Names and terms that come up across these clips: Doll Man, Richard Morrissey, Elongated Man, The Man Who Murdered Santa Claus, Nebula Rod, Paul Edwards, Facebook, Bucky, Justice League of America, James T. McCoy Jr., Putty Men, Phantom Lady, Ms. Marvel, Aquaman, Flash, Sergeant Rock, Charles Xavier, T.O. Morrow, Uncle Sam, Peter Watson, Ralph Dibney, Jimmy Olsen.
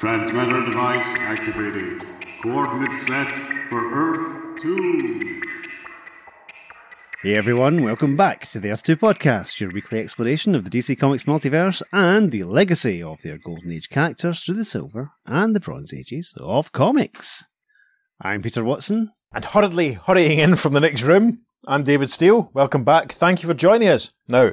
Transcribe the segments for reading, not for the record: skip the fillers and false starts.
Transmitter device activated. Coordinates set for Earth 2. Hey everyone, welcome back to the Earth 2 podcast, your weekly exploration of the DC Comics multiverse and the legacy of their Golden Age characters through the Silver and the Bronze Ages of comics. I'm Peter Watson. And hurrying in from the next room, I'm David Steele. Welcome back. Thank you for joining us. Now,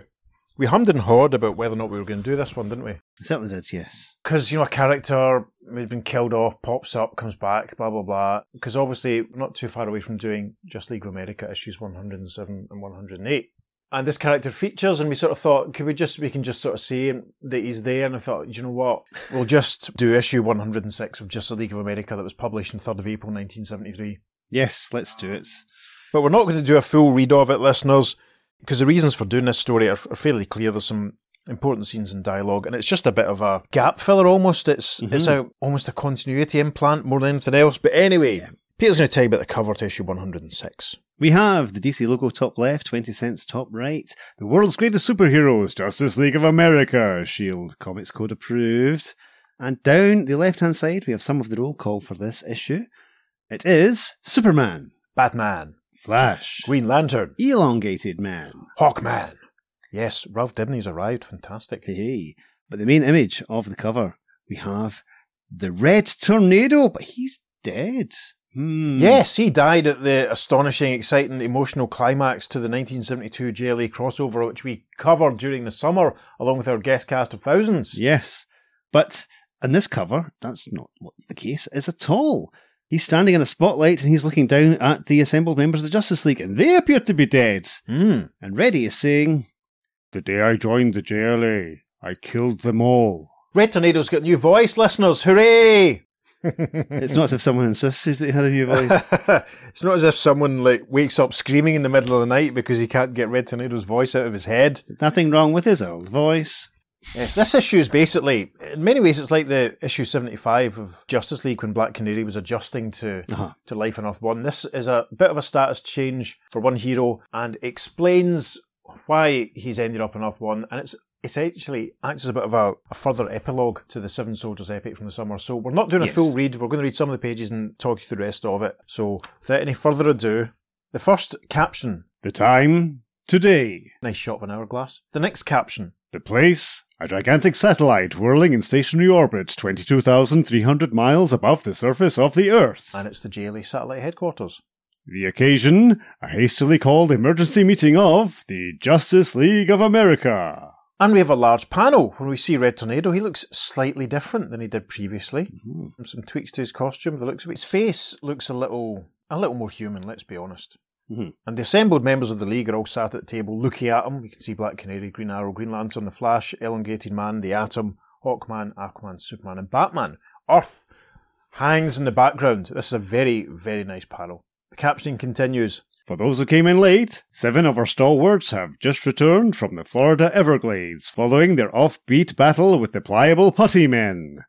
we hummed and hawed about whether or not we were going to do this one, didn't we? We certainly did, yes. Because, you know, a character who's been killed off, pops up, comes back, blah, blah, blah. Because obviously we're not too far away from doing Justice League of America issues 107 and 108. And this character features, and we sort of thought, we can just sort of say that he's there. And I thought, you know what, we'll just do issue 106 of Justice League of America that was published on 3rd of April 1973. Yes, let's do it. But we're not going to do a full read of it, listeners. Because the reasons for doing this story are fairly clear. There's some important scenes in dialogue, and it's just a bit of a gap filler almost. It's almost a continuity implant more than anything else. But anyway, yeah. Peter's going to tell you about the cover to issue 106. We have the DC logo top left, 20 cents top right, the world's greatest superheroes, Justice League of America, S.H.I.E.L.D. Comics Code approved. And down the left-hand side, we have some of the roll call for this issue. It is Superman, Batman, Flash, Green Lantern, Elongated Man, Hawkman. Yes, Ralph Dibney's arrived. Fantastic. Hey. But the main image of the cover, we have the Red Tornado, but he's dead. Yes, he died at the astonishing, exciting, emotional climax to the 1972 JLA crossover, which we covered during the summer, along with our guest cast of thousands. Yes, but in this cover, that's not what the case is at all. He's standing in a spotlight and he's looking down at the assembled members of the Justice League, and they appear to be dead. And Reddy is saying, "The day I joined the JLA, I killed them all." Red Tornado's got a new voice, listeners. Hooray! It's not as if someone insisted that he had a new voice. It's not as if someone wakes up screaming in the middle of the night because he can't get Red Tornado's voice out of his head. Nothing wrong with his old voice. Yes, this issue is basically, in many ways, it's like the issue 75 of Justice League when Black Canary was adjusting to life on Earth One. This is a bit of a status change for one hero and explains why he's ended up on Earth One, and it's essentially acts as a bit of a further epilogue to the Seven Soldiers epic from the summer. So we're not doing a full read. We're going to read some of the pages and talk you through the rest of it. So without any further ado, the first caption: "The time, today." Nice shot of an hourglass. The next caption: "The place, a gigantic satellite whirling in stationary orbit 22,300 miles above the surface of the Earth." And it's the JLA satellite headquarters. "The occasion, a hastily called emergency meeting of the Justice League of America." And we have a large panel where we see Red Tornado. He looks slightly different than he did previously. Mm-hmm. Some tweaks to his costume. The looks of his face looks a little more human, let's be honest. Mm-hmm. And the assembled members of the League are all sat at the table looking at him. We can see Black Canary, Green Arrow, Green Lantern, The Flash, Elongated Man, The Atom, Hawkman, Aquaman, Superman and Batman. Earth hangs in the background. This is a very, very nice panel. The captioning continues: "For those who came in late, 7 of our stalwarts have just returned from the Florida Everglades following their offbeat battle with the pliable Putty Men.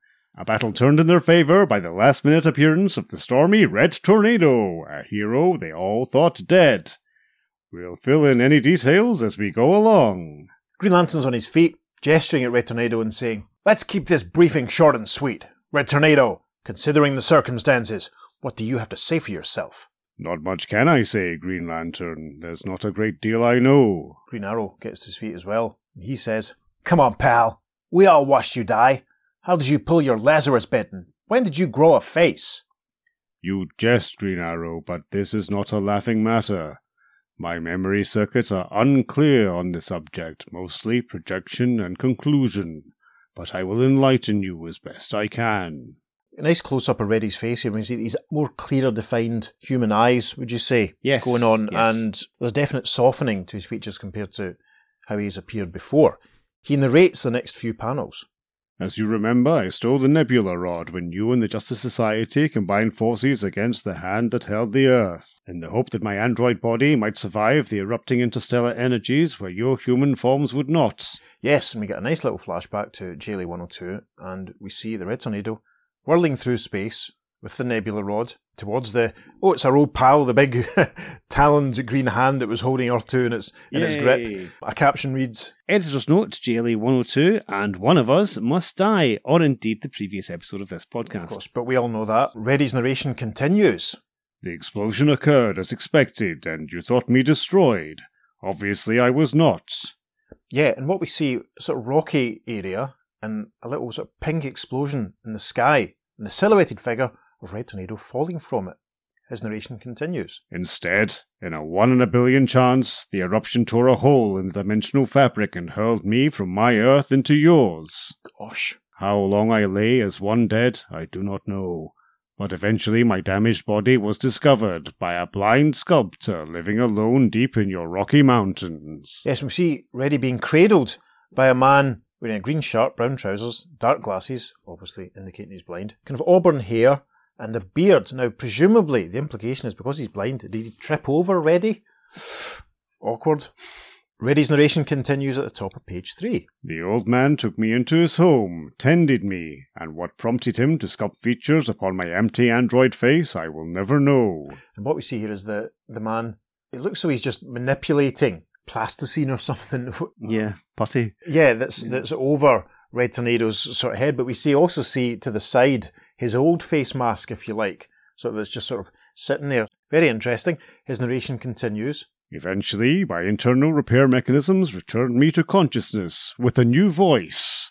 A battle turned in their favour by the last-minute appearance of the stormy Red Tornado, a hero they all thought dead. We'll fill in any details as we go along." Green Lantern's on his feet, gesturing at Red Tornado and saying, "Let's keep this briefing short and sweet. Red Tornado, considering the circumstances, what do you have to say for yourself?" "Not much can I say, Green Lantern. There's not a great deal I know." Green Arrow gets to his feet as well. He says, "Come on, pal. We all watched you die. How did you pull your Lazarus bit, and when did you grow a face?" "You jest, Green Arrow, but this is not a laughing matter. My memory circuits are unclear on the subject, mostly projection and conclusion, but I will enlighten you as best I can." A nice close-up of Reddy's face here. We see these more clearer defined human eyes, would you say? Yes. Going on, yes. And there's definite softening to his features compared to how he's appeared before. He narrates the next few panels. "As you remember, I stole the Nebula Rod when you and the Justice Society combined forces against the hand that held the Earth, in the hope that my android body might survive the erupting interstellar energies where your human forms would not." Yes, and we get a nice little flashback to JLA 102, and we see the Red Tornado whirling through space, with the Nebula Rod towards the, oh, it's our old pal, the big taloned green hand that was holding Earth 2 in its grip. A caption reads, Editor's note, JLA 102, and one of us must die, or indeed the previous episode of this podcast. Of course, but we all know that. Reddy's narration continues. The explosion occurred as expected, and you thought me destroyed. Obviously I was not. Yeah, and what we see, sort of rocky area, and a little sort of pink explosion in the sky, and the silhouetted figure of Red Tornado falling from it. His narration continues. Instead, in a 1 in a billion chance, the eruption tore a hole in the dimensional fabric and hurled me from my Earth into yours. Gosh. How long I lay as one dead, I do not know. But eventually my damaged body was discovered by a blind sculptor living alone deep in your Rocky Mountains. Yes, we see Reddy being cradled by a man wearing a green shirt, brown trousers, dark glasses, obviously indicating he's blind, kind of auburn hair and a beard. Now, presumably, the implication is because he's blind, did he trip over Reddy? Awkward. Reddy's narration continues at the top of page 3. The old man took me into his home, tended me, and what prompted him to sculpt features upon my empty android face, I will never know. And what we see here is the man, it looks like he's just manipulating plasticine or something. Yeah, putty. Yeah, that's over Red Tornado's sort of head, but we also see to the side his old face mask, if you like, so that's just sort of sitting there. Very interesting. His narration continues. Eventually, my internal repair mechanisms returned me to consciousness with a new voice.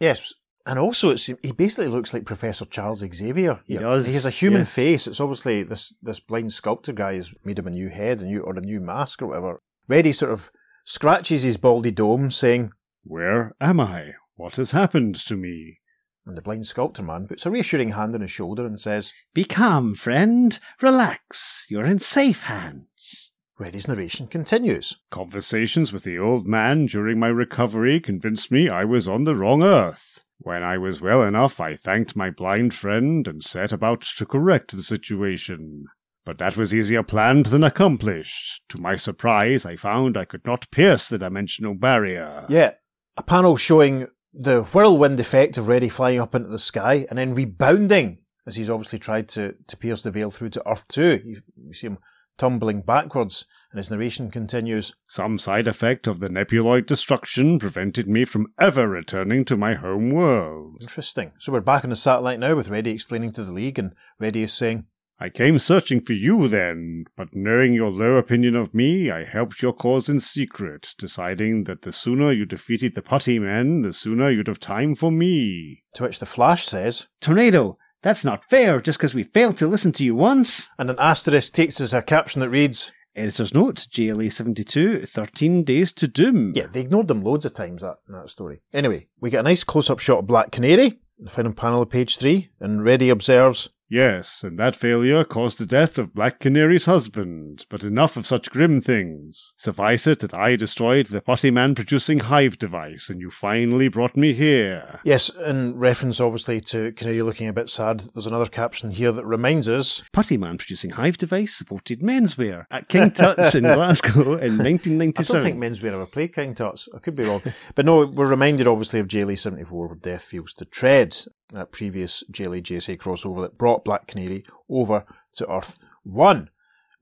Yes, and also he basically looks like Professor Charles Xavier. He does. He has a human face. It's obviously this blind sculptor guy has made him a new head or a new mask or whatever. Reddy sort of scratches his baldy dome, saying, Where am I? What has happened to me? And the blind sculptor man puts a reassuring hand on his shoulder and says, Be calm, friend. Relax. You're in safe hands. Reddy's narration continues. Conversations with the old man during my recovery convinced me I was on the wrong Earth. When I was well enough, I thanked my blind friend and set about to correct the situation. But that was easier planned than accomplished. To my surprise, I found I could not pierce the dimensional barrier. Yeah, a panel showing the whirlwind effect of Reddy flying up into the sky and then rebounding as he's obviously tried to pierce the veil through to Earth 2. You see him tumbling backwards, and his narration continues. Some side effect of the nebuloid destruction prevented me from ever returning to my home world. Interesting. So we're back on the satellite now with Reddy explaining to the League, and Reddy is saying, I came searching for you then, but knowing your low opinion of me, I helped your cause in secret, deciding that the sooner you defeated the Putty Men, the sooner you'd have time for me. To which the Flash says, Tornado, that's not fair, just because we failed to listen to you once. And an asterisk takes us a caption that reads, Editor's note, JLA 72, 13 days to doom. Yeah, they ignored them loads of times, that story. Anyway, we get a nice close-up shot of Black Canary, the final panel of page 3, and Reddy observes, Yes, and that failure caused the death of Black Canary's husband, but enough of such grim things. Suffice it that I destroyed the Putty Man producing hive device, and you finally brought me here. Yes, in reference obviously to Canary looking a bit sad, there's another caption here that reminds us, Putty Man producing hive device supported menswear at King Tut's in Glasgow in 1997. I don't think menswear ever played King Tut's, I could be wrong. But no, we're reminded obviously of JLA 74 where Death Feels the Tread, that previous JLA JSA crossover that brought Black Canary over to Earth 1.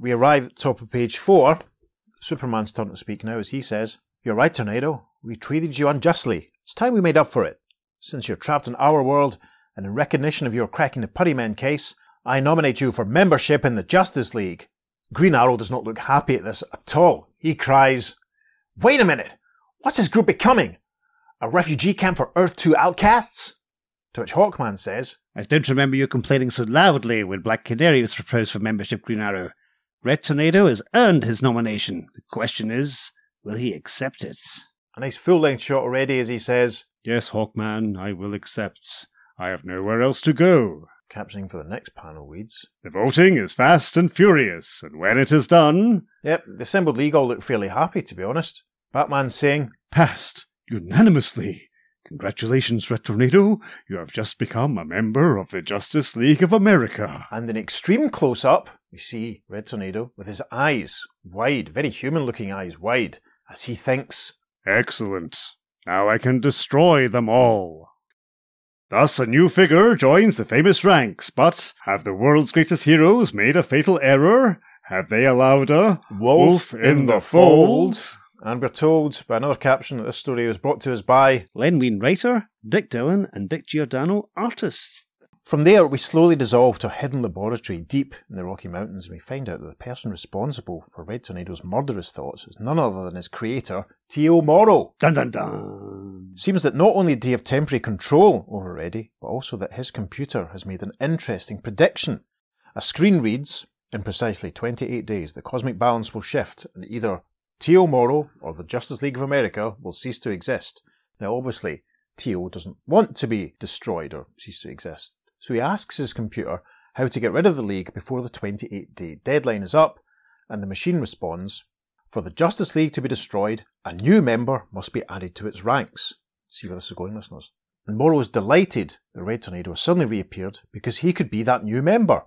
We arrive at the top of page 4. Superman's turn to speak now as he says, You're right, Tornado. We treated you unjustly. It's time we made up for it. Since you're trapped in our world, and in recognition of your cracking the Putty Men case, I nominate you for membership in the Justice League. Green Arrow does not look happy at this at all. He cries, Wait a minute! What's this group becoming? A refugee camp for Earth 2 outcasts? To which Hawkman says, I don't remember you complaining so loudly when Black Canary was proposed for membership, Green Arrow. Red Tornado has earned his nomination. The question is, will he accept it? A nice full-length shot already as he says, Yes, Hawkman, I will accept. I have nowhere else to go. Captioning for the next panel reads, The voting is fast and furious, and when it is done... Yep, the assembled League all look fairly happy, to be honest. Batman's saying, Passed unanimously. Congratulations, Red Tornado. You have just become a member of the Justice League of America. And in extreme close-up, we see Red Tornado with his eyes wide, very human-looking eyes wide, as he thinks, Excellent. Now I can destroy them all. Thus, a new figure joins the famous ranks, but have the world's greatest heroes made a fatal error? Have they allowed a wolf in the fold? And we're told by another caption that this story was brought to us by Len Wein, writer, Dick Dillin and Dick Giordano, artists. From there, we slowly dissolve to a hidden laboratory deep in the Rocky Mountains, and we find out that the person responsible for Red Tornado's murderous thoughts is none other than his creator, T.O. Morrow. Dun dun dun! Seems that not only did he have temporary control over Reddy, but also that his computer has made an interesting prediction. A screen reads, in precisely 28 days, the cosmic balance will shift, and either T.O. Morrow or the Justice League of America will cease to exist. Now, obviously, T.O. doesn't want to be destroyed or cease to exist, so he asks his computer how to get rid of the League before the 28-day deadline is up, and the machine responds, for the Justice League to be destroyed, a new member must be added to its ranks. See where this is going, listeners. And Morrow is delighted the Red Tornado suddenly reappeared because he could be that new member.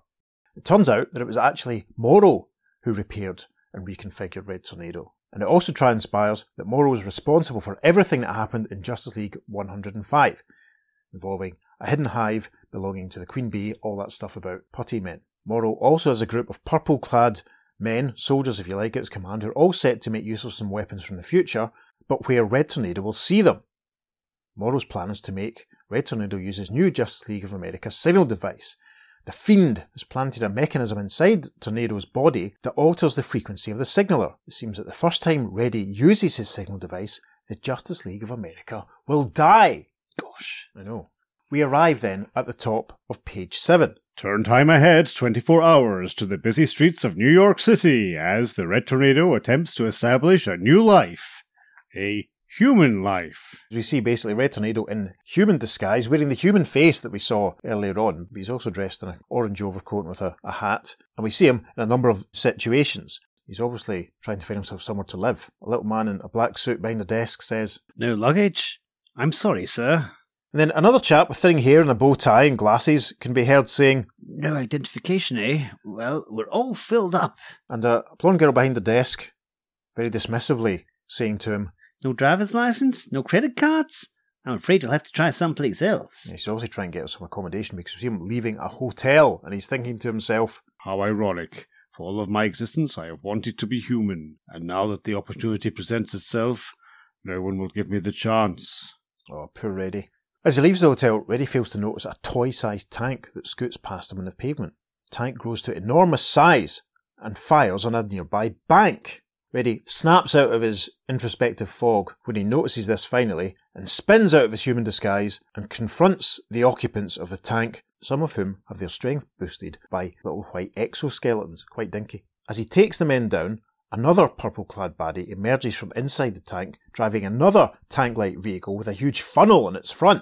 It turns out that it was actually Morrow who repaired and reconfigured Red Tornado. And it also transpires that Morrow was responsible for everything that happened in Justice League 105, involving a hidden hive belonging to the Queen Bee, all that stuff about Putty Men. Morrow also has a group of purple-clad men, soldiers if you like, at his command, who are all set to make use of some weapons from the future, but where Red Tornado will see them. Morrow's plan is to make Red Tornado use his new Justice League of America signal device. The Fiend has planted a mechanism inside Tornado's body that alters the frequency of the signaller. It seems that the first time Reddy uses his signal device, the Justice League of America will die. Gosh. I know. We arrive then at the top of page 7. Turn time ahead 24 hours to the busy streets of New York City as the Red Tornado attempts to establish a new life. A human life. We see basically Red Tornado in human disguise, wearing the human face that we saw earlier on. He's also dressed in an orange overcoat with a hat, and we see him in a number of situations. He's obviously trying to find himself somewhere to live. A little man in a black suit behind a desk says, "No luggage? I'm sorry, sir." And then another chap with thinning hair and a bow tie and glasses can be heard saying, "No identification, eh? Well, we're all filled up." And a blonde girl behind the desk, very dismissively, saying to him, "No driver's license? No credit cards? I'm afraid you'll have to try someplace else." And he's obviously trying to get some accommodation because we see him leaving a hotel and he's thinking to himself, "How ironic. For all of my existence, I have wanted to be human. And now that the opportunity presents itself, no one will give me the chance." Oh, poor Reddy. As he leaves the hotel, Reddy fails to notice a toy-sized tank that scoots past him on the pavement. The tank grows to enormous size and fires on a nearby bank. Reddy snaps out of his introspective fog when he notices this finally and spins out of his human disguise and confronts the occupants of the tank, some of whom have their strength boosted by little white exoskeletons, quite dinky. As he takes the men down, another purple-clad baddie emerges from inside the tank, driving another tank-like vehicle with a huge funnel on its front.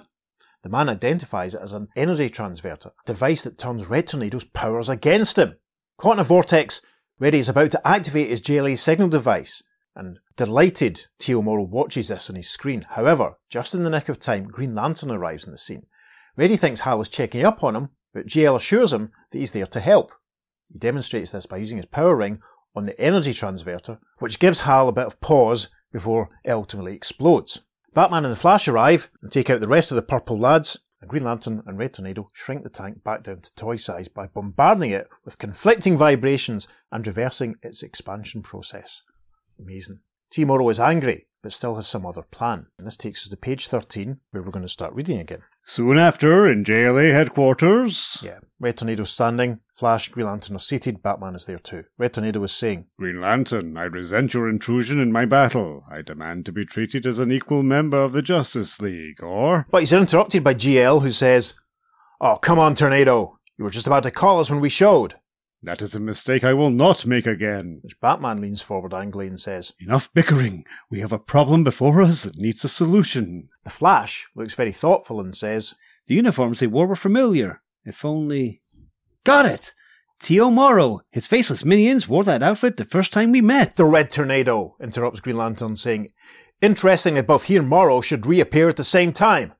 The man identifies it as an energy transverter, a device that turns Red Tornado's powers against him. Caught in a vortex, Reddy is about to activate his JLA signal device, and delighted, T.O. Morrow watches this on his screen. However, just in the nick of time, Green Lantern arrives on the scene. Reddy thinks Hal is checking up on him, but JL assures him that he's there to help. He demonstrates this by using his power ring on the energy transverter, which gives Hal a bit of pause before it ultimately explodes. Batman and the Flash arrive and take out the rest of the purple lads, and Green Lantern and Red Tornado shrink the tank back down to toy size by bombarding it with conflicting vibrations and reversing its expansion process. Amazing. T. Morrow is angry, but still has some other plan. And this takes us to page 13, where we're going to start reading again. Soon after, in JLA headquarters... Yeah, Red Tornado's standing, Flash, Green Lantern are seated, Batman is there too. Red Tornado is saying, "Green Lantern, I resent your intrusion in my battle. I demand to be treated as an equal member of the Justice League, or..." But he's interrupted by GL, who says, "Oh, come on, Tornado. You were just about to call us when we showed." "That is a mistake I will not make again." Which Batman leans forward angrily and says, "Enough bickering. We have a problem before us that needs a solution." The Flash looks very thoughtful and says, "The uniforms they wore were familiar. If only..." "Got it! T.O. Morrow, his faceless minions, wore that outfit the first time we met." "The Red Tornado," interrupts Green Lantern, saying, "Interesting that both he and Morrow should reappear at the same time.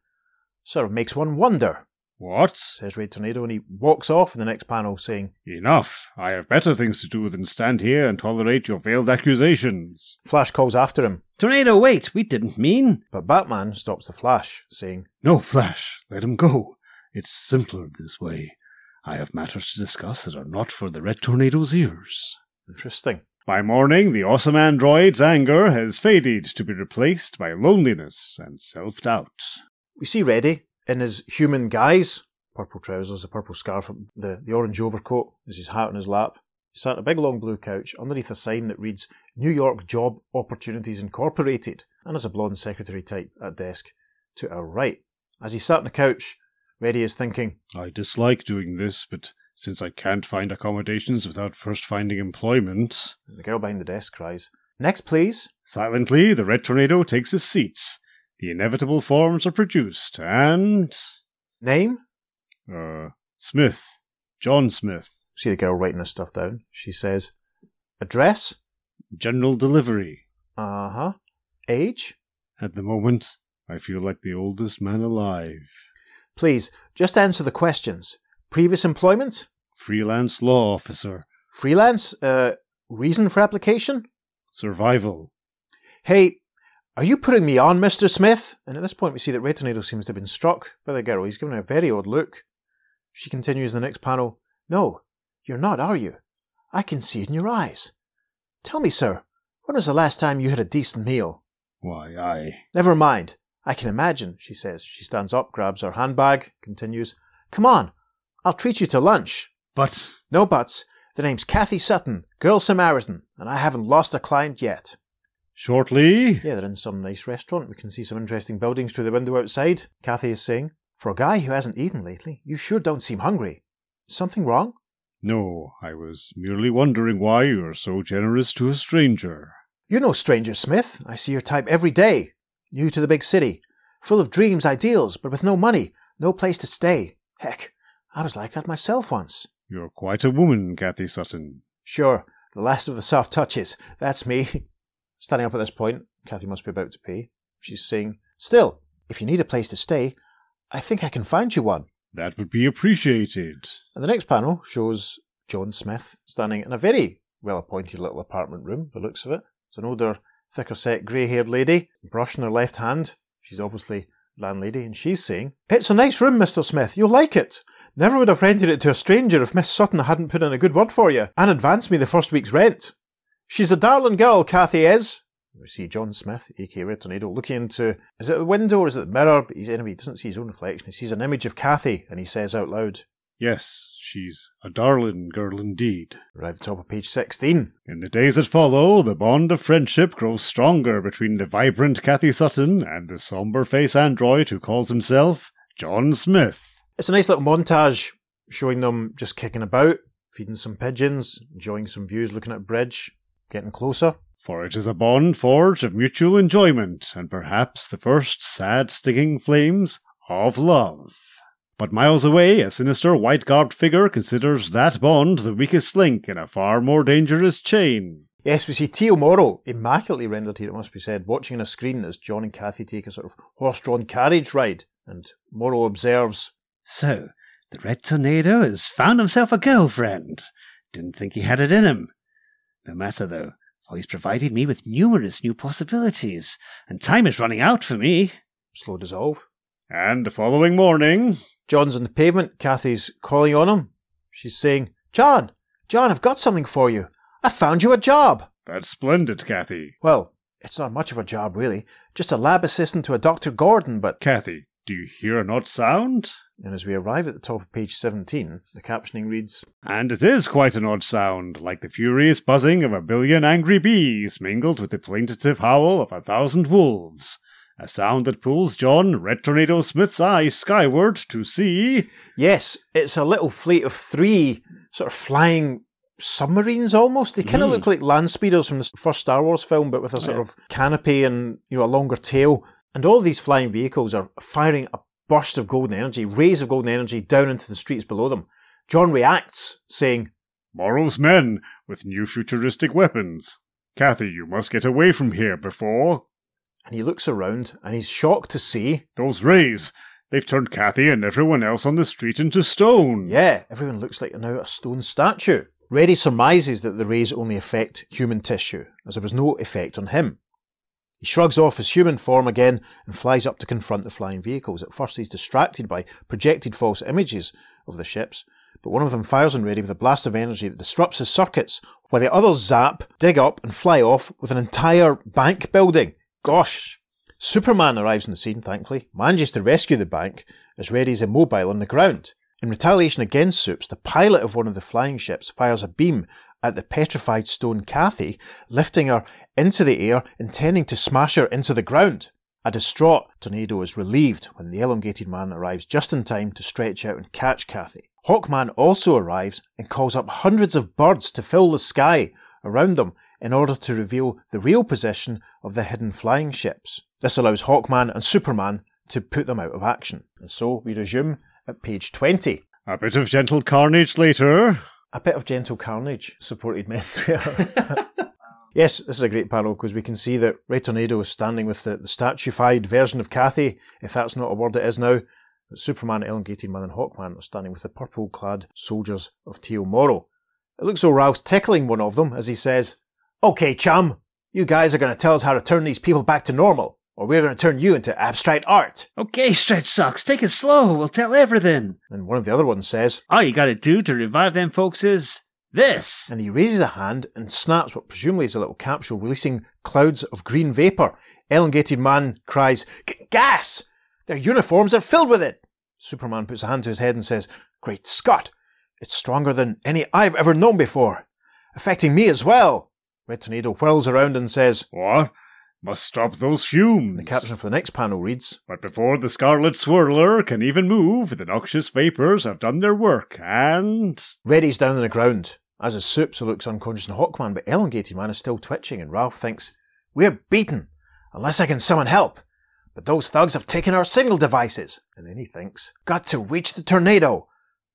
Sort of makes one wonder What? Says Red Tornado, and he walks off in the next panel, saying, Enough! I have better things to do than stand here and tolerate your veiled accusations. Flash calls after him, Tornado, wait! We didn't mean... But Batman stops the Flash, saying, No, Flash! Let him go! It's simpler this way. I have matters to discuss that are not for the Red Tornado's ears. Interesting. By morning, the awesome android's anger has faded to be replaced by loneliness and self-doubt. We see Reddy in his human guise. Purple trousers, a purple scarf, the orange overcoat is his hat on his lap. He sat on a big long blue couch underneath a sign that reads New York Job Opportunities Incorporated, and has a blonde secretary type at a desk to our right. As he sat on the couch, Reddy is thinking, I dislike doing this, but... Since I can't find accommodations without first finding employment. The girl behind the desk cries, Next, please. Silently, the Red Tornado takes his seat. The inevitable forms are produced, and... Name? Smith. John Smith. See the girl writing this stuff down. She says, Address? General delivery. Uh-huh. Age? At the moment, I feel like the oldest man alive. Please, just answer the questions. Previous employment? Freelance law officer. Freelance? Reason for application? Survival. Hey, are you putting me on, Mr. Smith? And at this point we see that Red Tornado seems to have been struck by the girl. He's given her a very odd look. She continues in the next panel, No, you're not, are you? I can see it in your eyes. Tell me, sir, when was the last time you had a decent meal? Why, I... Never mind. I can imagine, she says. She stands up, grabs her handbag, continues, Come on. I'll treat you to lunch. But? No buts. The name's Kathy Sutton, Girl Samaritan, and I haven't lost a client yet. Shortly? Yeah, they're in some nice restaurant. We can see some interesting buildings through the window outside. Kathy is saying, For a guy who hasn't eaten lately, you sure don't seem hungry. Is something wrong? No, I was merely wondering why you are so generous to a stranger. You're no stranger, Smith. I see your type every day. New to the big city. Full of dreams, ideals, but with no money. No place to stay. Heck. I was like that myself once. You're quite a woman, Kathy Sutton. Sure, the last of the soft touches. That's me. Standing up at this point, Kathy must be about to pay. She's saying, Still, if you need a place to stay, I think I can find you one. That would be appreciated. And the next panel shows John Smith standing in a very well-appointed little apartment room, the looks of it. It's an older, thicker-set, grey-haired lady, brush in her left hand. She's obviously landlady, and she's saying, It's a nice room, Mr. Smith. You'll like it. Never would have rented it to a stranger if Miss Sutton hadn't put in a good word for you and advanced me the first week's rent. She's a darling girl, Kathy is. We see John Smith, a.k.a. Red Tornado, looking into... Is it the window or is it the mirror? But anyway, he doesn't see his own reflection. He sees an image of Kathy and he says out loud, Yes, she's a darling girl indeed. Arrived at the top of page 16. In the days that follow, the bond of friendship grows stronger between the vibrant Kathy Sutton and the somber-faced android who calls himself John Smith. It's a nice little montage showing them just kicking about, feeding some pigeons, enjoying some views, looking at a bridge, getting closer. For it is a bond forged of mutual enjoyment and perhaps the first sad stinging flames of love. But miles away, a sinister white-garbed figure considers that bond the weakest link in a far more dangerous chain. Yes, we see T.O. Morrow, immaculately rendered here, it must be said, watching on a screen as John and Kathy take a sort of horse-drawn carriage ride, and Morrow observes... So, the Red Tornado has found himself a girlfriend. Didn't think he had it in him. No matter, though, for he's provided me with numerous new possibilities, and time is running out for me. Slow dissolve. And the following morning... John's on the pavement. Kathy's calling on him. She's saying, John, I've got something for you. I found you a job. That's splendid, Kathy. Well, it's not much of a job, really. Just a lab assistant to a Dr. Gordon, but... Kathy... Do you hear an odd sound? And as we arrive at the top of page 17, the captioning reads, And it is quite an odd sound, like the furious buzzing of 1 billion angry bees mingled with the plaintive howl of 1,000 wolves. A sound that pulls John Red Tornado Smith's eye skyward to see... Yes, it's a little fleet of 3 sort of flying submarines almost. They kind of look like land speeders from the first Star Wars film, but with a sort of canopy and, you know, a longer tail. And all these flying vehicles are firing a burst of golden energy, rays of golden energy, down into the streets below them. John reacts, saying, Morrow's men, with new futuristic weapons. Kathy, you must get away from here before... And he looks around, and he's shocked to see... Those rays! They've turned Kathy and everyone else on the street into stone. Yeah, everyone looks like now a stone statue. Reddy surmises that the rays only affect human tissue, as there was no effect on him. He shrugs off his human form again and flies up to confront the flying vehicles. At first he's distracted by projected false images of the ships, but one of them fires on Reddy with a blast of energy that disrupts his circuits, while the others zap, dig up and fly off with an entire bank building. Gosh! Superman arrives on the scene, thankfully, manages to rescue the bank as Reddy's immobile on the ground. In retaliation against Supes, the pilot of one of the flying ships fires a beam at the petrified stone Kathy, lifting her into the air, intending to smash her into the ground. A distraught Tornado is relieved when the elongated man arrives just in time to stretch out and catch Kathy. Hawkman also arrives and calls up hundreds of birds to fill the sky around them in order to reveal the real position of the hidden flying ships. This allows Hawkman and Superman to put them out of action. And so we resume at page 20. A bit of gentle carnage later. A bit of gentle carnage, supported menswear. Yes, this is a great panel because we can see that Red Tornado is standing with the statuified version of Kathy, if that's not a word it is now. But Superman, Elongated Man and Hawkman are standing with the purple-clad soldiers of T.O. Morrow. It looks like Ralph's tickling one of them as he says, "Okay, chum, you guys are going to tell us how to turn these people back to normal, or we're going to turn you into abstract art." "Okay, Stretch Socks, take it slow, we'll tell everything." And one of the other ones says, "All you gotta do to revive them folks is this." And he raises a hand and snaps what presumably is a little capsule, releasing clouds of green vapour. Elongated Man cries, "Gas! Their uniforms are filled with it!" Superman puts a hand to his head and says, "Great Scott, it's stronger than any I've ever known before, affecting me as well." Red Tornado whirls around and says, "What? Must stop those fumes." The caption for the next panel reads, "But before the Scarlet Swirler can even move, the noxious vapours have done their work, and..." Reddy's down on the ground, as is Supes, who looks unconscious, and Hawkman, but Elongated Man is still twitching, and Ralph thinks, "We're beaten, unless I can summon help. But those thugs have taken our signal devices." And then he thinks, "Got to reach the Tornado.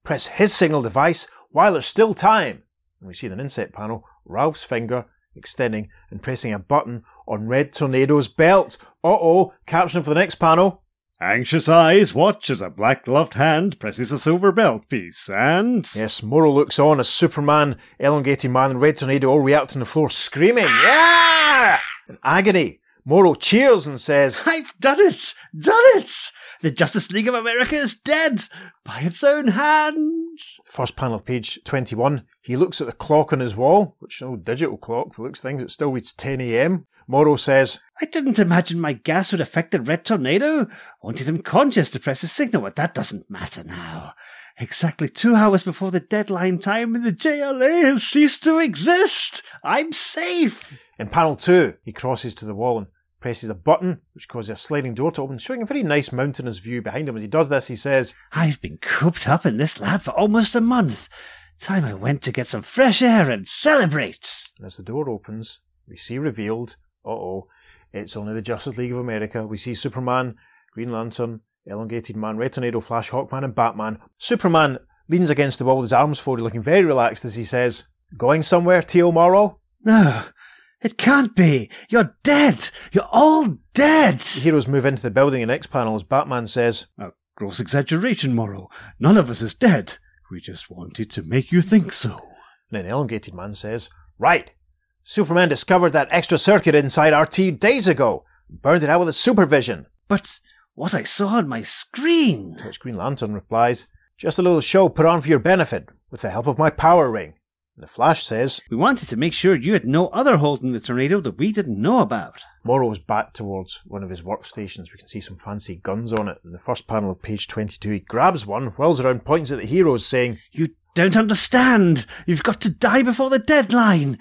Press his signal device while there's still time." And we see in an inset panel, Ralph's finger extending and pressing a button on Red Tornado's belt. Uh-oh, caption for the next panel. "Anxious eyes watch as a black-gloved hand presses a silver belt piece, and..." Yes, Morrow looks on as Superman, Elongated Man and Red Tornado all react on the floor screaming, "Yeah!" In agony, Morrow cheers and says, "I've done it! Done it! The Justice League of America is dead! By its own hands!" First panel of page 21. He looks at the clock on his wall, which is an old digital clock, but looks things, it still reads 10 a.m. Morrow says, "I didn't imagine my gas would affect the Red Tornado. Wanted him conscious to press a signal, but that doesn't matter now. Exactly 2 hours before the deadline time and the JLA has ceased to exist. I'm safe." In panel 2, he crosses to the wall and presses a button, which causes a sliding door to open, showing a very nice mountainous view behind him. As he does this, he says, "I've been cooped up in this lab for almost a month. Time I went to get some fresh air and celebrate." And as the door opens, we see revealed, uh-oh, it's only the Justice League of America. We see Superman, Green Lantern, Elongated Man, Red Tornado, Flash, Hawkman and Batman. Superman leans against the wall with his arms folded, looking very relaxed as he says, "Going somewhere, T.O. Morrow?" "No. It can't be! You're dead! You're all dead!" The heroes move into the building in the next panel as Batman says, "A gross exaggeration, Morrow. None of us is dead. We just wanted to make you think so." And then Elongated Man says, "Right! Superman discovered that extra circuit inside RT days ago and burned it out with his supervision." "But what I saw on my screen..." To which Green Lantern replies, "Just a little show put on for your benefit, with the help of my power ring." The Flash says, "We wanted to make sure you had no other hold in the Tornado that we didn't know about." Morrow's back towards one of his workstations. We can see some fancy guns on it. In the first panel of page 22, he grabs one, whirls around, points at the heroes, saying, "You don't understand. You've got to die before the deadline.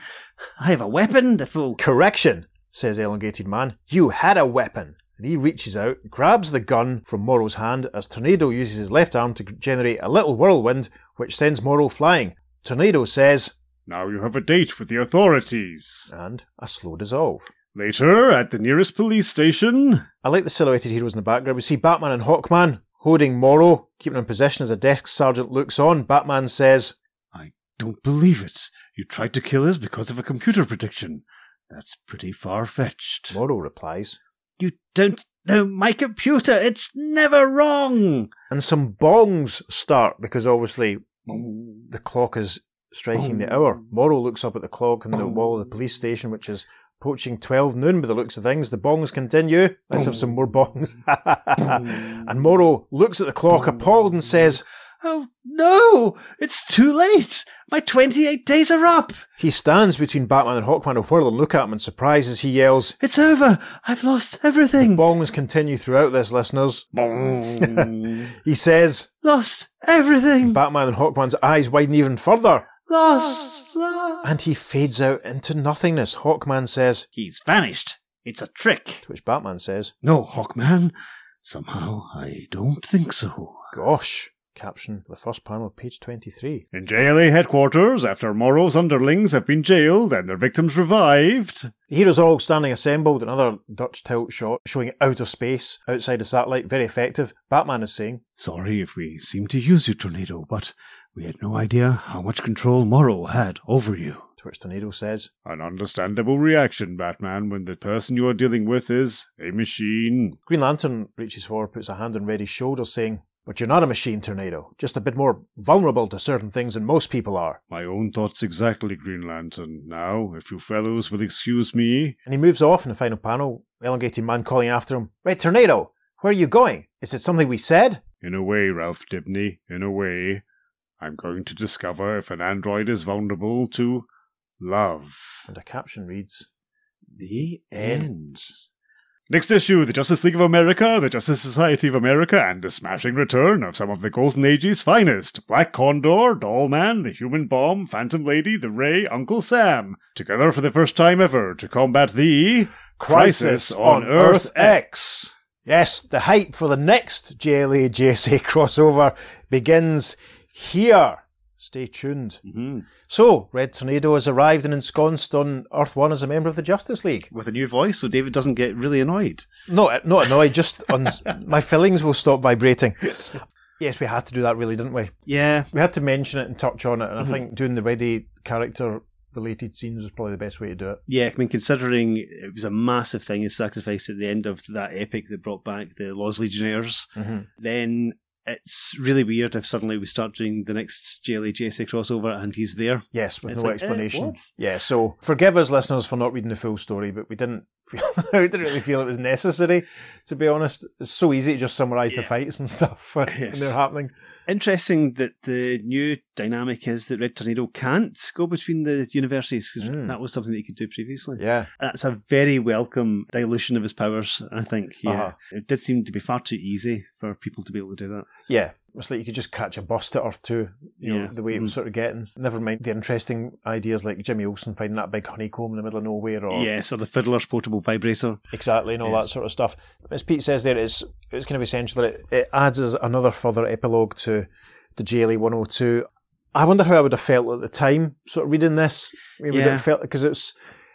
I have a weapon that will..." "Correction," says Elongated Man. "You had a weapon." And he reaches out, grabs the gun from Morrow's hand as Tornado uses his left arm to generate a little whirlwind, which sends Morrow flying. Tornado says, "Now you have a date with the authorities." And a slow dissolve. Later, at the nearest police station... I like the silhouetted heroes in the background. We see Batman and Hawkman holding Morrow, keeping him in possession as a desk sergeant looks on. Batman says, "I don't believe it. You tried to kill us because of a computer prediction. That's pretty far-fetched." Morrow replies, "You don't No, my computer, it's never wrong. And some bongs start because obviously the clock is striking the hour. Morrow looks up at the clock on the wall of the police station, which is approaching 12 noon by the looks of things. The bongs continue. Let's have some more bongs. And Morrow looks at the clock appalled and says, "Oh no, it's too late. My 28 days are up." He stands between Batman and Hawkman to whirl and look at him in surprise as he yells, "It's over. I've lost everything." The bongs continue throughout this, listeners. He says, "Lost everything." Batman and Hawkman's eyes widen even further. "Lost, lost." And he fades out into nothingness. Hawkman says, "He's vanished. It's a trick." To which Batman says, "No, Hawkman. Somehow I don't think so." Gosh. Caption, the first panel, page 23. In JLA headquarters, after Morrow's underlings have been jailed and their victims revived. The heroes are all standing assembled, another Dutch tilt shot showing outer space outside a satellite, very effective. Batman is saying, "Sorry if we seem to use you, Tornado, but we had no idea how much control Morrow had over you." To which Tornado says, "An understandable reaction, Batman, when the person you are dealing with is a machine." Green Lantern reaches forward, puts a hand on Reddy's shoulder, saying, "But you're not a machine, Tornado. Just a bit more vulnerable to certain things than most people are." "My own thoughts exactly, Green Lantern. Now, if you fellows will excuse me." And he moves off in the final panel, Elongated Man calling after him, "Red Tornado, where are you going? Is it something we said?" "In a way, Ralph Dibney, in a way. I'm going to discover if an android is vulnerable to love." And a caption reads, "The End." Next issue, the Justice League of America, the Justice Society of America, and the smashing return of some of the Golden Age's finest. Black Condor, Doll Man, the Human Bomb, Phantom Lady, The Ray, Uncle Sam. Together for the first time ever to combat the Crisis on Earth X. Yes, the hype for the next JLA-JSA crossover begins here. Stay tuned. Mm-hmm. So, Red Tornado has arrived and ensconced on Earth One as a member of the Justice League. With a new voice, so David doesn't get really annoyed. No, not annoyed, just my fillings will stop vibrating. Yes, we had to do that really, didn't we? Yeah. We had to mention it and touch on it, and I think doing the Reddy character-related scenes was probably the best way to do it. Yeah, I mean, considering it was a massive thing, his sacrifice at the end of that epic that brought back the Lost Legionnaires, then... It's really weird if suddenly we start doing the next JLA-JSA crossover and he's there. Yes, with it's no explanation. Yeah, so forgive us, listeners, for not reading the full story, but we didn't really feel it was necessary, to be honest. It's so easy to just summarise the fights and stuff when they're happening. Interesting that the new dynamic is that Red Tornado can't go between the universities, because that was something that he could do previously. Yeah. That's a very welcome dilution of his powers, I think. Yeah. Uh-huh. It did seem to be far too easy for people to be able to do that. Yeah. It's like you could just catch a bus to Earth 2, you know, the way it was sort of getting. Never mind the interesting ideas like Jimmy Olsen finding that big honeycomb in the middle of nowhere. Or yes, or the Fiddler's portable vibrator. Exactly, and all that sort of stuff. As Pete says there, it's kind of essential that it adds another further epilogue to the JLA 102. I wonder how I would have felt at the time, sort of reading this. Maybe it felt, because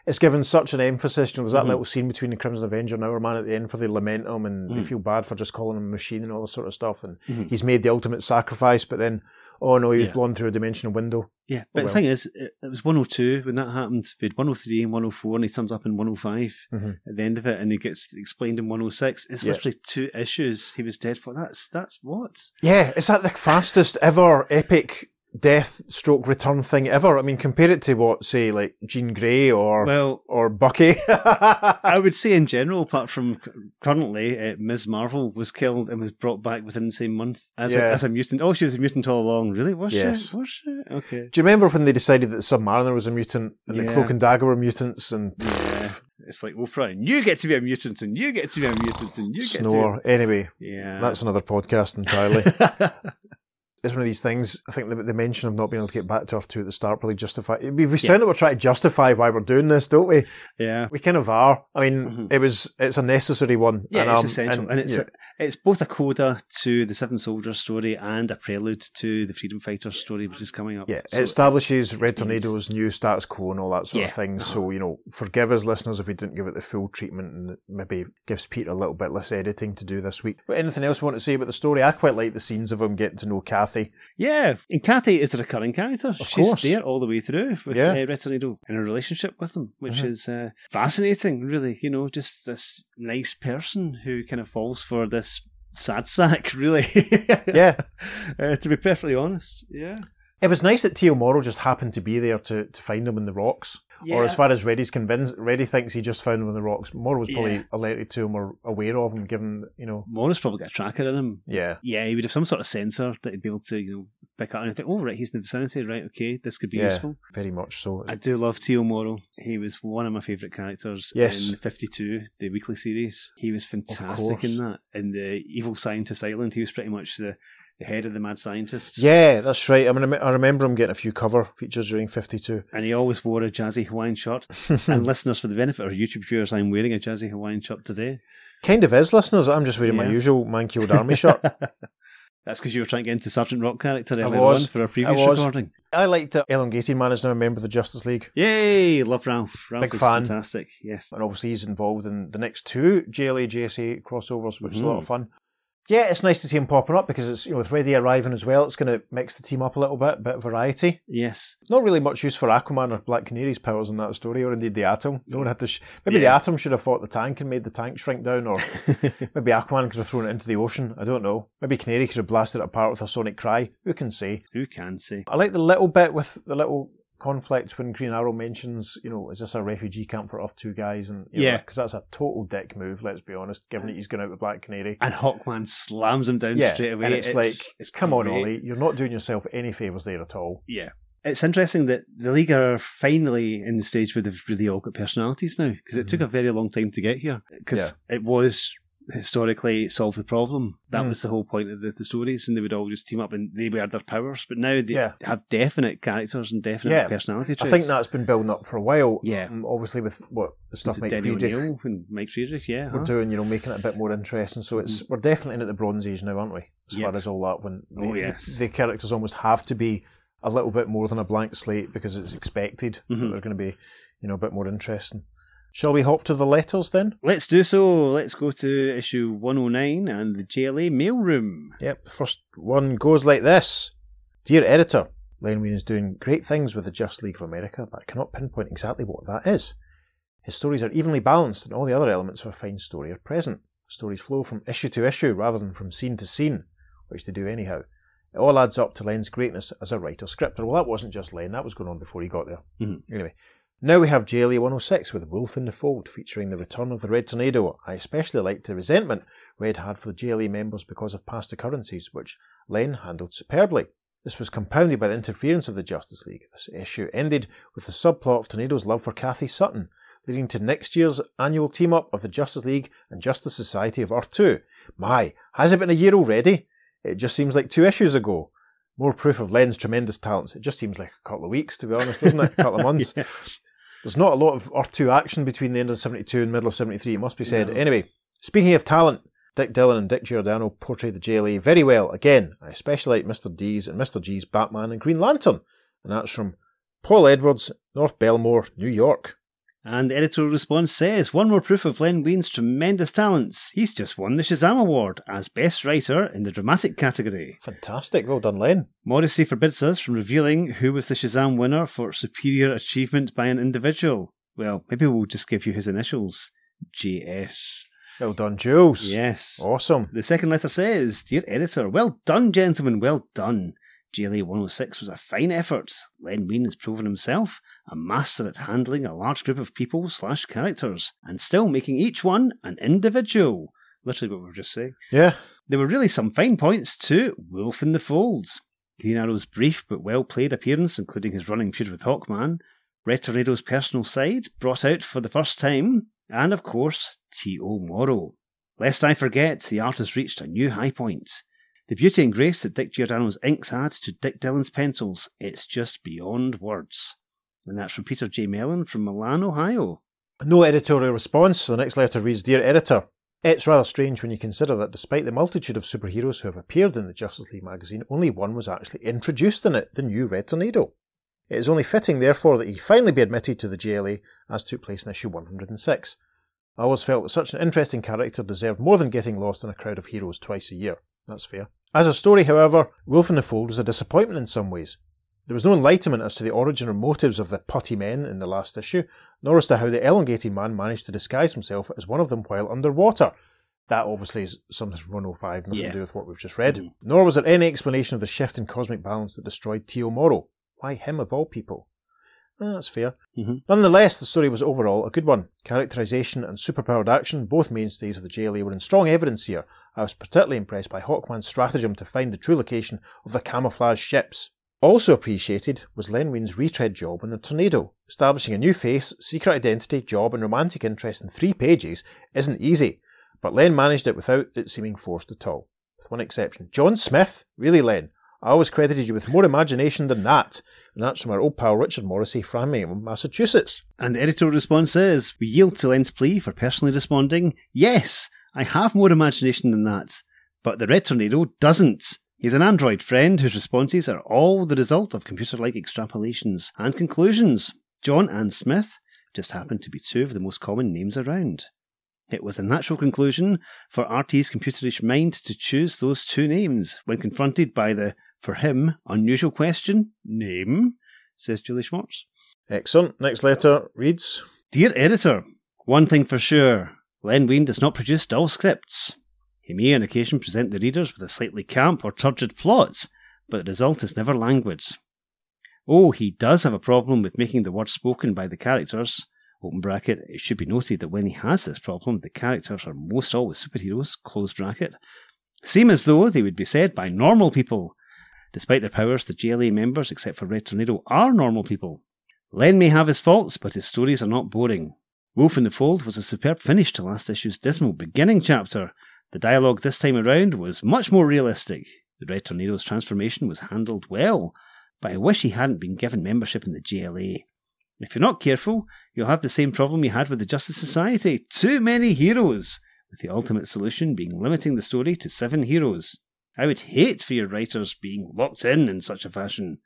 it's given such an emphasis. You know, there's that little scene between the Crimson Avenger and Our Man at the end where they lament him and they feel bad for just calling him a machine and all this sort of stuff. And he's made the ultimate sacrifice, but then, oh no, he was blown through a dimensional window. Yeah, but the thing is, it was 102 when that happened. We had 103 and 104, and he turns up in 105 at the end of it, and he gets explained in 106. It's literally two issues he was dead for. That's what? Yeah, it's like the fastest ever epic death/return thing ever. I mean, compare it to what, say, like Jean Grey or Bucky. I would say in general, apart from currently, Ms. Marvel was killed and was brought back within the same month as a mutant. Oh, she was a mutant all along. Really? Was she? Was she? Okay. Do you remember when they decided that the Submariner was a mutant and the Cloak and Dagger were mutants and... It's like Oprah, and you get to be a mutant, and you get to be a mutant, and you get to be... Anyway, that's another podcast entirely. It's one of these things, I think the mention of not being able to get back to Earth 2 at the start probably justify... We sound like we're trying to justify why we're doing this, don't we? Yeah. We kind of are. I mean, it's a necessary one. Yeah, and, it's essential. And it's both a coda to the Seven Soldiers story and a prelude to the Freedom Fighters story, which is coming up. Yeah, so it establishes Red Tornado's new status quo and all that sort of thing. So, forgive us, listeners, if we didn't give it the full treatment and maybe gives Peter a little bit less editing to do this week. But anything else you want to say about the story? I quite like the scenes of him getting to know Kathy Kathy. Yeah, and Kathy is a recurring character. Of course. She's there all the way through with Red Tornado in a relationship with him, which is fascinating, really. You know, just this nice person who kind of falls for this sad sack, really. To be perfectly honest, It was nice that T.O. Morrow just happened to be there to find him in the rocks. Yeah. Or as far as Reddy thinks he just found him in the rocks. Morrow was probably alerted to him or aware of him, given, you know... Morrow's probably got a tracker in him. Yeah. Yeah, he would have some sort of sensor that he'd be able to, you know, pick up and think, oh, right, he's in the vicinity, right, okay, this could be useful. Very much so. I do love T.O. Morrow. He was one of my favourite characters in 52, the weekly series. He was fantastic in that. In the Evil Scientist Island, he was pretty much the head of the mad scientists. Yeah, that's right. I mean, I remember him getting a few cover features during 52. And he always wore a jazzy Hawaiian shirt. And listeners, for the benefit of YouTube viewers, I'm wearing a jazzy Hawaiian shirt today. Kind of is, listeners. I'm just wearing my usual man-killed army shirt. That's because you were trying to get into Sergeant Rock character earlier on for our previous recording. I liked that Elongated Man is now a member of the Justice League. Yay! Love Ralph. Ralph Big is fan. Fantastic, yes. And obviously he's involved in the next two JLA-JSA crossovers, which is a lot of fun. Yeah, it's nice to see him popping up because it's, you know, with Reddy arriving as well, it's going to mix the team up a bit of variety. Yes. Not really much use for Aquaman or Black Canary's powers in that story, or indeed the Atom. No one had to. Maybe the Atom should have fought the tank and made the tank shrink down, or maybe Aquaman could have thrown it into the ocean. I don't know. Maybe Canary could have blasted it apart with a sonic cry. Who can say? Who can say? I like the little bit with the little conflict when Green Arrow mentions, you know, is this a refugee camp for Earth 2 guys? And because that's a total dick move, let's be honest, given that he's going out with Black Canary. And Hawkman slams him down straight away. And it's like, come on, Ollie, you're not doing yourself any favours there at all. Yeah. It's interesting that the League are finally in the stage where they've really all got personalities now, because it took a very long time to get here, because it was... historically solve the problem. That was the whole point of the stories, and they would all just team up and they had their powers, but now they have definite characters and definite personality traits. I think that's been building up for a while. Yeah. Obviously with the stuff Mike Friedrich and Mike Friedrich, we're doing, you know, making it a bit more interesting, so it's we're definitely into the Bronze Age now, aren't we? As far as all that, when the characters almost have to be a little bit more than a blank slate because it's expected that they're going to be, you know, a bit more interesting. Shall we hop to the letters then? Let's do so. Let's go to issue 109 and the JLA mailroom. Yep, first one goes like this. Dear editor, Len Wein is doing great things with the Justice League of America, but I cannot pinpoint exactly what that is. His stories are evenly balanced and all the other elements of a fine story are present. Stories flow from issue to issue rather than from scene to scene, which they do anyhow. It all adds up to Len's greatness as a writer-scripter. Well, that wasn't just Len, that was going on before he got there. Mm-hmm. Anyway. Now we have JLA 106 with Wolf in the Fold, featuring the return of the Red Tornado. I especially liked the resentment Red had for the JLA members because of past occurrences, which Len handled superbly. This was compounded by the interference of the Justice League. This issue ended with the subplot of Tornado's love for Kathy Sutton, leading to next year's annual team-up of the Justice League and Justice Society of Earth 2. My, has it been a year already? It just seems like 2 issues ago. More proof of Len's tremendous talents. It just seems like a couple of weeks, to be honest, doesn't it? A couple of months. Yes. There's not a lot of Earth 2 action between the end of 72 and middle of 73, it must be said. No. Anyway, speaking of talent, Dick Dillin and Dick Giordano portray the JLA very well. Again, I especially like Mr. D's and Mr. G's Batman and Green Lantern. And that's from Paul Edwards, North Belmore, New York. And the editorial response says, one more proof of Len Wein's tremendous talents. He's just won the Shazam Award as Best Writer in the Dramatic category. Fantastic. Well done, Len. Modesty forbids us from revealing who was the Shazam winner for superior achievement by an individual. Well, maybe we'll just give you his initials. J.S. Well done, Jules. Yes. Awesome. The second letter says, Dear Editor, well done, gentlemen, well done. JLA 106 was a fine effort. Len Wein has proven himself a master at handling a large group of people/characters and still making each one an individual. Literally what we were just saying. Yeah. There were really some fine points to Wolf in the Fold. Green Arrow's brief but well-played appearance, including his running feud with Hawkman, Red Tornado's personal side, brought out for the first time, and of course, T.O. Morrow. Lest I forget, the art has reached a new high point. The beauty and grace that Dick Giordano's inks add to Dick Dillin's pencils, it's just beyond words. And that's from Peter J. Mellon from Milan, Ohio. No editorial response, so the next letter reads, Dear Editor, it's rather strange when you consider that despite the multitude of superheroes who have appeared in the Justice League magazine, only one was actually introduced in it, the new Red Tornado. It is only fitting, therefore, that he finally be admitted to the JLA, as took place in issue 106. I always felt that such an interesting character deserved more than getting lost in a crowd of heroes twice a year. That's fair. As a story, however, Wolf in the Fold was a disappointment in some ways. There was no enlightenment as to the origin or motives of the Putty Men in the last issue, nor as to how the Elongated Man managed to disguise himself as one of them while underwater. That obviously is something from 105, nothing to do with what we've just read. Mm-hmm. Nor was there any explanation of the shift in cosmic balance that destroyed T.O. Morrow. Why him of all people? That's fair. Mm-hmm. Nonetheless, the story was overall a good one. Characterisation and superpowered action, both mainstays of the JLA, were in strong evidence here. I was particularly impressed by Hawkman's stratagem to find the true location of the camouflaged ships. Also appreciated was Len Wein's retread job in The Tornado. Establishing a new face, secret identity, job and romantic interest in 3 pages isn't easy, but Len managed it without it seeming forced at all. With one exception. John Smith? Really, Len? I always credited you with more imagination than that. And that's from our old pal Richard Morrissey from Framingham, Massachusetts. And the editorial response is, we yield to Len's plea for personally responding, yes, I have more imagination than that, but the Red Tornado doesn't. He's an android friend whose responses are all the result of computer-like extrapolations and conclusions. John and Smith just happened to be 2 of the most common names around. It was a natural conclusion for RT's computerish mind to choose those 2 names when confronted by the, for him, unusual question, name, says Julie Schwartz. Excellent. Next letter reads, Dear Editor, one thing for sure, Len Wein does not produce dull scripts. He may on occasion present the readers with a slightly camp or turgid plot, but the result is never languid. Oh, he does have a problem with making the words spoken by the characters. Open bracket, it should be noted that when he has this problem, the characters are most always superheroes, close bracket. Seem as though they would be said by normal people. Despite their powers, the JLA members, except for Red Tornado, are normal people. Len may have his faults, but his stories are not boring. Wolf in the Fold was a superb finish to last issue's dismal beginning chapter. The dialogue this time around was much more realistic. The Red Tornado's transformation was handled well, but I wish he hadn't been given membership in the JLA. If you're not careful, you'll have the same problem you had with the Justice Society. Too many heroes, with the ultimate solution being limiting the story to 7 heroes. I would hate for your writers being locked in such a fashion.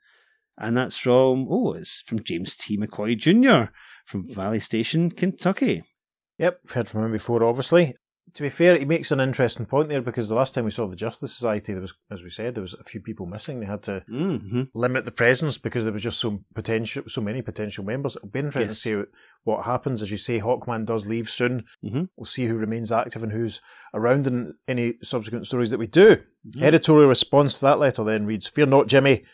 And that's from, it's from James T. McCoy Jr., from Valley Station, Kentucky. Yep, heard from him before, obviously. To be fair, he makes an interesting point there, because the last time we saw the Justice Society, there was, as we said, there was a few people missing. They had to limit the presence because there was just so many potential members. It'll be interesting to see what happens. As you say, Hawkman does leave soon. Mm-hmm. We'll see who remains active and who's around in any subsequent stories that we do. Mm-hmm. Editorial response to that letter then reads, Fear not, Jimmy.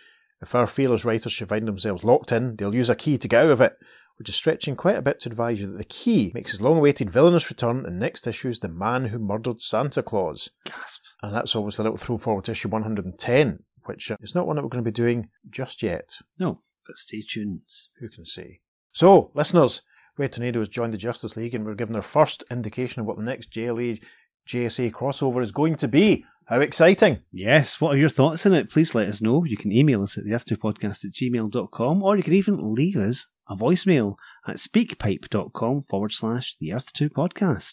If our fearless writers should find themselves locked in, they'll use a key to get out of it. Which is stretching quite a bit to advise you that the key makes his long-awaited villainous return in next issue's The Man Who Murdered Santa Claus. Gasp. And that's obviously a little throw forward to issue 110, which is not one that we're going to be doing just yet. No, but stay tuned. Who can say? So, listeners, Red Tornado has joined the Justice League and we're given our first indication of what the next JLA-JSA crossover is going to be. How exciting. Yes, what are your thoughts on it? Please let us know. You can email us at theearth2podcast@gmail.com, or you can even leave us a voicemail at speakpipe.com/theearth2podcast.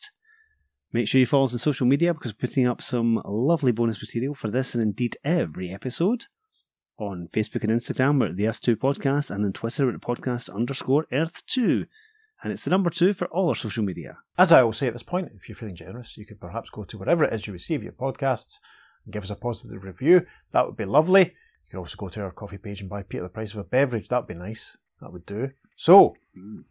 Make sure you follow us on social media, because we're putting up some lovely bonus material for this and indeed every episode. On Facebook and Instagram, we're at The Earth 2 Podcast, and on Twitter, we're at podcast_Earth2. And it's the number 2 for all our social media. As I always say at this point, if you're feeling generous, you could perhaps go to wherever it is you receive your podcasts and give us a positive review. That would be lovely. You could also go to our coffee page and buy Peter the price of a beverage. That would be nice. That would do. So,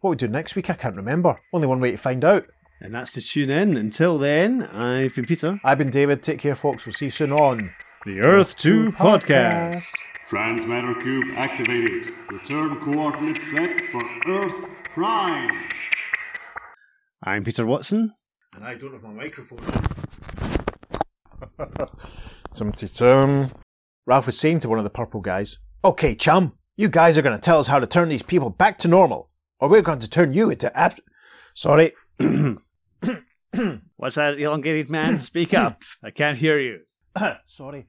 what we do next week, I can't remember. Only one way to find out. And that's to tune in. Until then, I've been Peter. I've been David. Take care, folks. We'll see you soon on The Earth 2 Podcast. Transmatter Cube activated. Return coordinates set for Earth Prime. I'm Peter Watson. And I don't have my microphone. Ralph was saying to one of the purple guys, Okay, chum. You guys are going to tell us how to turn these people back to normal, or we're going to turn you into Sorry. What's that, elongated man? Speak up. I can't hear you. Sorry.